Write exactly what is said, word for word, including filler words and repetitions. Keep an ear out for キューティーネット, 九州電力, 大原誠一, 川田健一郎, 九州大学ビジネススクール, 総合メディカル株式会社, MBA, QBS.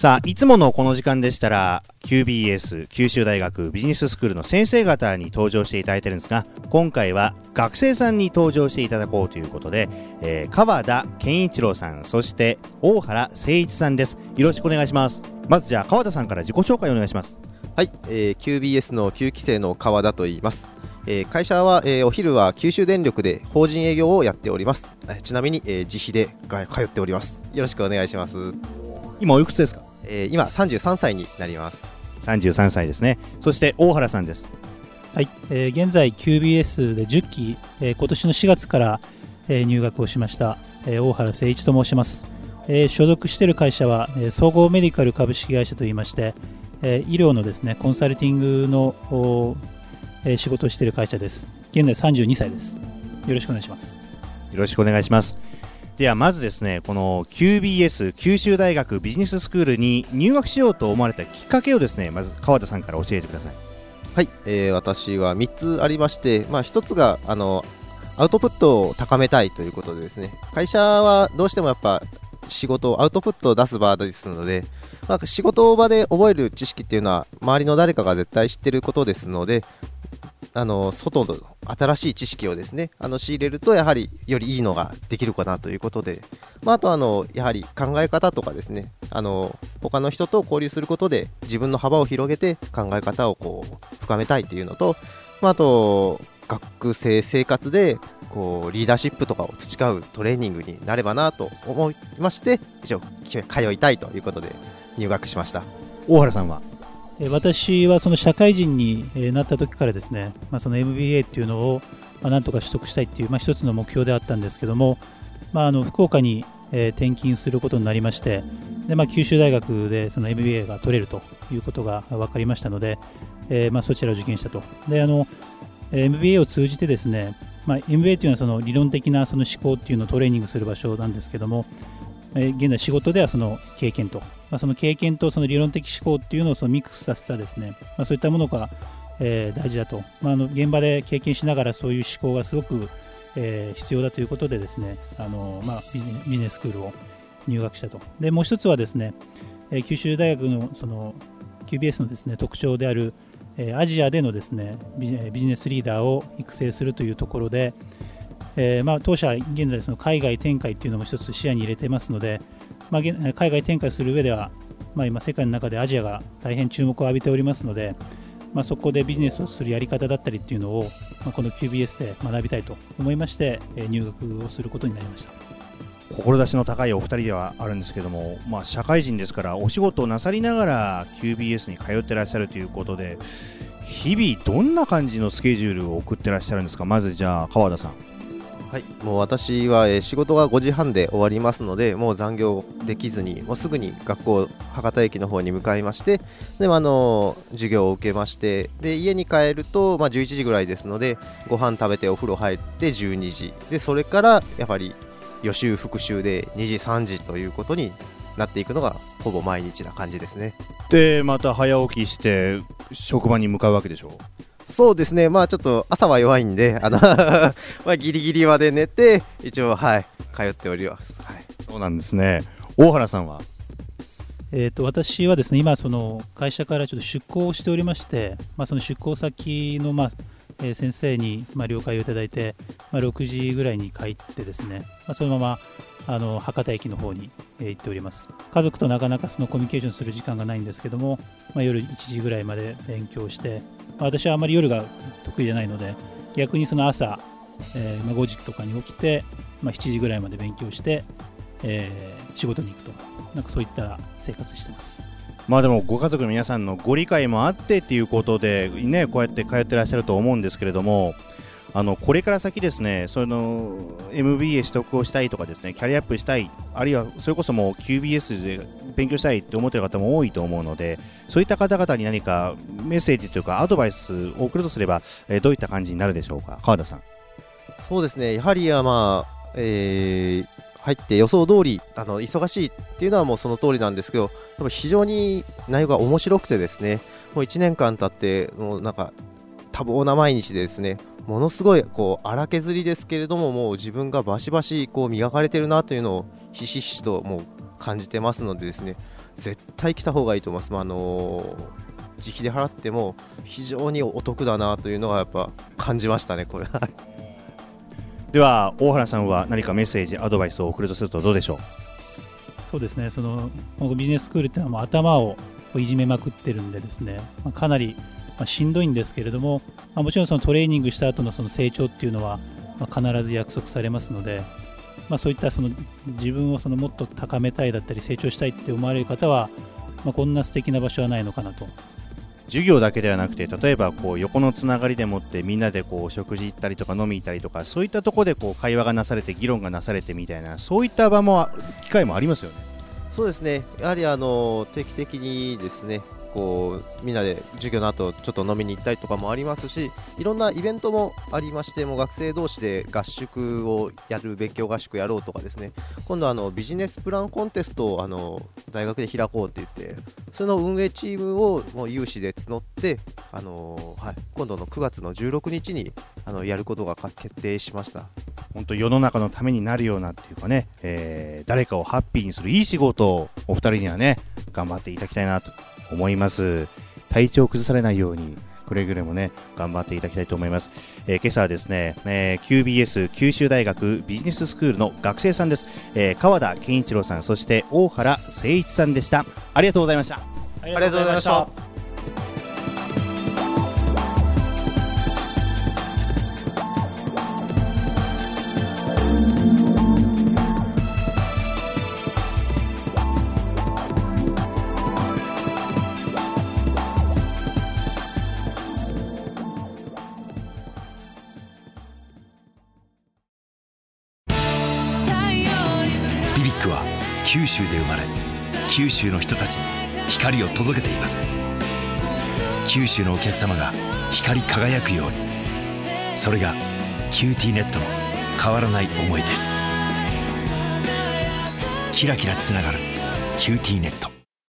さあ、いつものこの時間でしたら キュービーエス 九州大学ビジネススクールの先生方に登場していただいてるんですが、今回は学生さんに登場していただこうということで、えー、川田健一郎さん、そして大原誠一さんです。よろしくお願いします。まずじゃあ川田さんから自己紹介をお願いします。はい、えー、キュービーエス のきゅうきせいの川田と言います。えー、会社は、えー、お昼は九州電力で法人営業をやっております。ちなみに、えー、自費で通っております。よろしくお願いします。今おいくつですか？えー、今さんじゅうさんさいになります。さんじゅうさんさいですね。そして大原さんです。はい、えー、現在 キュービーエス でじゅっき、えー、今年のしがつから、えー、入学をしました、えー、大原誠一と申します。えー、所属している会社は、えー、総合メディカル株式会社といいまして、えー、医療のですねコンサルティングのえー、仕事をしている会社です。現在さんじゅうにさいです。よろしくお願いします。よろしくお願いします。ではまずですね、この キュービーエス 九州大学ビジネススクールに入学しようと思われたきっかけをですね、まず川田さんから教えてください。はい、えー、私はみっつありまして、まあ、ひとつがあのアウトプットを高めたいということでですね、会社はどうしてもやっぱ仕事をアウトプットを出す場ですので、まあ、仕事場で覚える知識っていうのは周りの誰かが絶対知ってることですので、あの外の新しい知識をですねあの仕入れるとやはりよりいいのができるかなということで、まあ、あとあのやはり考え方とかですね、あの他の人と交流することで自分の幅を広げて考え方をこう深めたいというのと、まあ、あと学生生活でこうリーダーシップとかを培うトレーニングになればなと思いまして、以上通いたいということで入学しました。大原さんは？私はその社会人になった時からですね、まあ、その エムビーエー っていうのをなんとか取得したいっていう、まあ、一つの目標であったんですけども、まあ、あの福岡に転勤することになりまして、で、まあ、九州大学でその エムビーエー が取れるということが分かりましたので、えー、まあそちらを受験したと。で、あの エムビーエー を通じてですね、まあ、エムビーエー というのはその理論的なその思考っていうのをトレーニングする場所なんですけども、現在仕事ではその経験と、まあ、その経験とその理論的思考っていうのをそのミックスさせたですね、まあ、そういったものが、えー、大事だと、まあ、あの現場で経験しながらそういう思考がすごく、えー、必要だということでですね、あの、まあ、ビジネススクールを入学したと。で、もう一つはですね、えー、九州大学のその キュービーエス のですね特徴である、えー、アジアでのですねビジネスリーダーを育成するというところで、えーまあ、当社現在その海外展開というのも一つ視野に入れてますので、まあ、海外展開する上では、まあ、今世界の中でアジアが大変注目を浴びておりますので、まあ、そこでビジネスをするやり方だったりというのを、まあ、この キュービーエス で学びたいと思いまして入学をすることになりました。志の高いお二人ではあるんですけども、まあ、社会人ですからお仕事をなさりながら キュービーエス に通ってらっしゃるということで、日々どんな感じのスケジュールを送ってらっしゃるんですか？まずじゃあ川田さん。はい、もう私は、えー、仕事がごじはんで終わりますので、もう残業できずにもうすぐに学校博多駅の方に向かいまして、で、あのー、授業を受けまして、で家に帰ると、まあ、じゅういちじぐらいですので、ご飯食べてお風呂入ってじゅうにじで、それからやっぱり予習復習でにじさんじということになっていくのがほぼ毎日な感じですね。でまた早起きして職場に向かうわけでしょう？そうですね、まあ、ちょっと朝は弱いんで、あのまあギリギリまで寝て一応、はい、通っております、はい、そうなんですね。大原さんは？えーと、私はですね、今その会社からちょっと出向をしておりまして、まあ、その出向先の、まあえー、先生に、まあ、了解をいただいて、まあ、ろくじぐらいに帰ってですね、まあ、そのままあの博多駅の方に、えー、行っております。家族となかなかそのコミュニケーションする時間がないんですけども、まあ、夜いちじぐらいまで勉強して、私はあまり夜が得意じゃないので、逆にその朝、えーまあ、ごじとかに起きて、まあ、しちじぐらいまで勉強して、えー、仕事に行くと、なんかそういった生活してます。まあ、でもご家族の皆さんのご理解もあってっていうことで、ね、こうやって通ってらっしゃると思うんですけれども、あのこれから先ですね、その エムビーエー 取得をしたいとかですね、キャリアアップしたい、あるいはそれこそもう キュービーエス で勉強したいって思っている方も多いと思うので、そういった方々に何かメッセージというかアドバイスを送るとすれば、えー、どういった感じになるでしょうか？川田さん。そうですね、やはりは、まあえー、入って予想通りあの忙しいっていうのはもうその通りなんですけど、でも非常に内容が面白くてですね、もういちねんかん経ってもうなんか多忙な毎日でですね、ものすごいこう荒削りですけれども、もう自分がバシバシこう磨かれてるなというのをひしひしともう感じてますのでですね、絶対来た方がいいと思います。まああの自費で払っても非常にお得だなというのがやっぱ感じましたね、これは。では大原さんは何かメッセージ、アドバイスを送るとするとどうでしょう。そうですね、そのビジネススクールっていうのはもう頭をいじめまくってるんでですね、かなりしんどいんですけれども、もちろんそのトレーニングした後のその成長っていうのは必ず約束されますので、まあ、そういったその自分をそのもっと高めたいだったり成長したいって思われる方は、まあ、こんな素敵な場所はないのかなと。授業だけではなくて、例えばこう横のつながりでもってみんなでこう食事行ったりとか飲み行ったりとか、そういったところでこう会話がなされて議論がなされてみたいな、そういった場も機会もありますよね。そうですね、やはりあの定期的にですねこうみんなで授業の後ちょっと飲みに行ったりとかもありますし、いろんなイベントもありまして、もう学生同士で合宿をやる、勉強合宿やろうとかですね、今度あのビジネスプランコンテストをあの大学で開こうって言って、その運営チームをもう有志で募って、あのーはい、今度のくがつのじゅうろくにちにあのやることが決定しました。本当世の中のためになるようなっていうかね、えー、誰かをハッピーにするいい仕事をお二人にはね頑張っていただきたいなと思います。体調を崩されないようにくれぐれもね頑張っていただきたいと思います。えー、今朝はですね、えー、キュービーエス 九州大学ビジネススクールの学生さんです、えー、川田健一郎さん、そして大原誠一さんでした。ありがとうございました。ありがとうございました。九州で生まれ、九州の人たちに光を届けています。九州のお客様が光り輝くように、それがキューティーネットの変わらない思いです。キラキラつながるキューティーネット。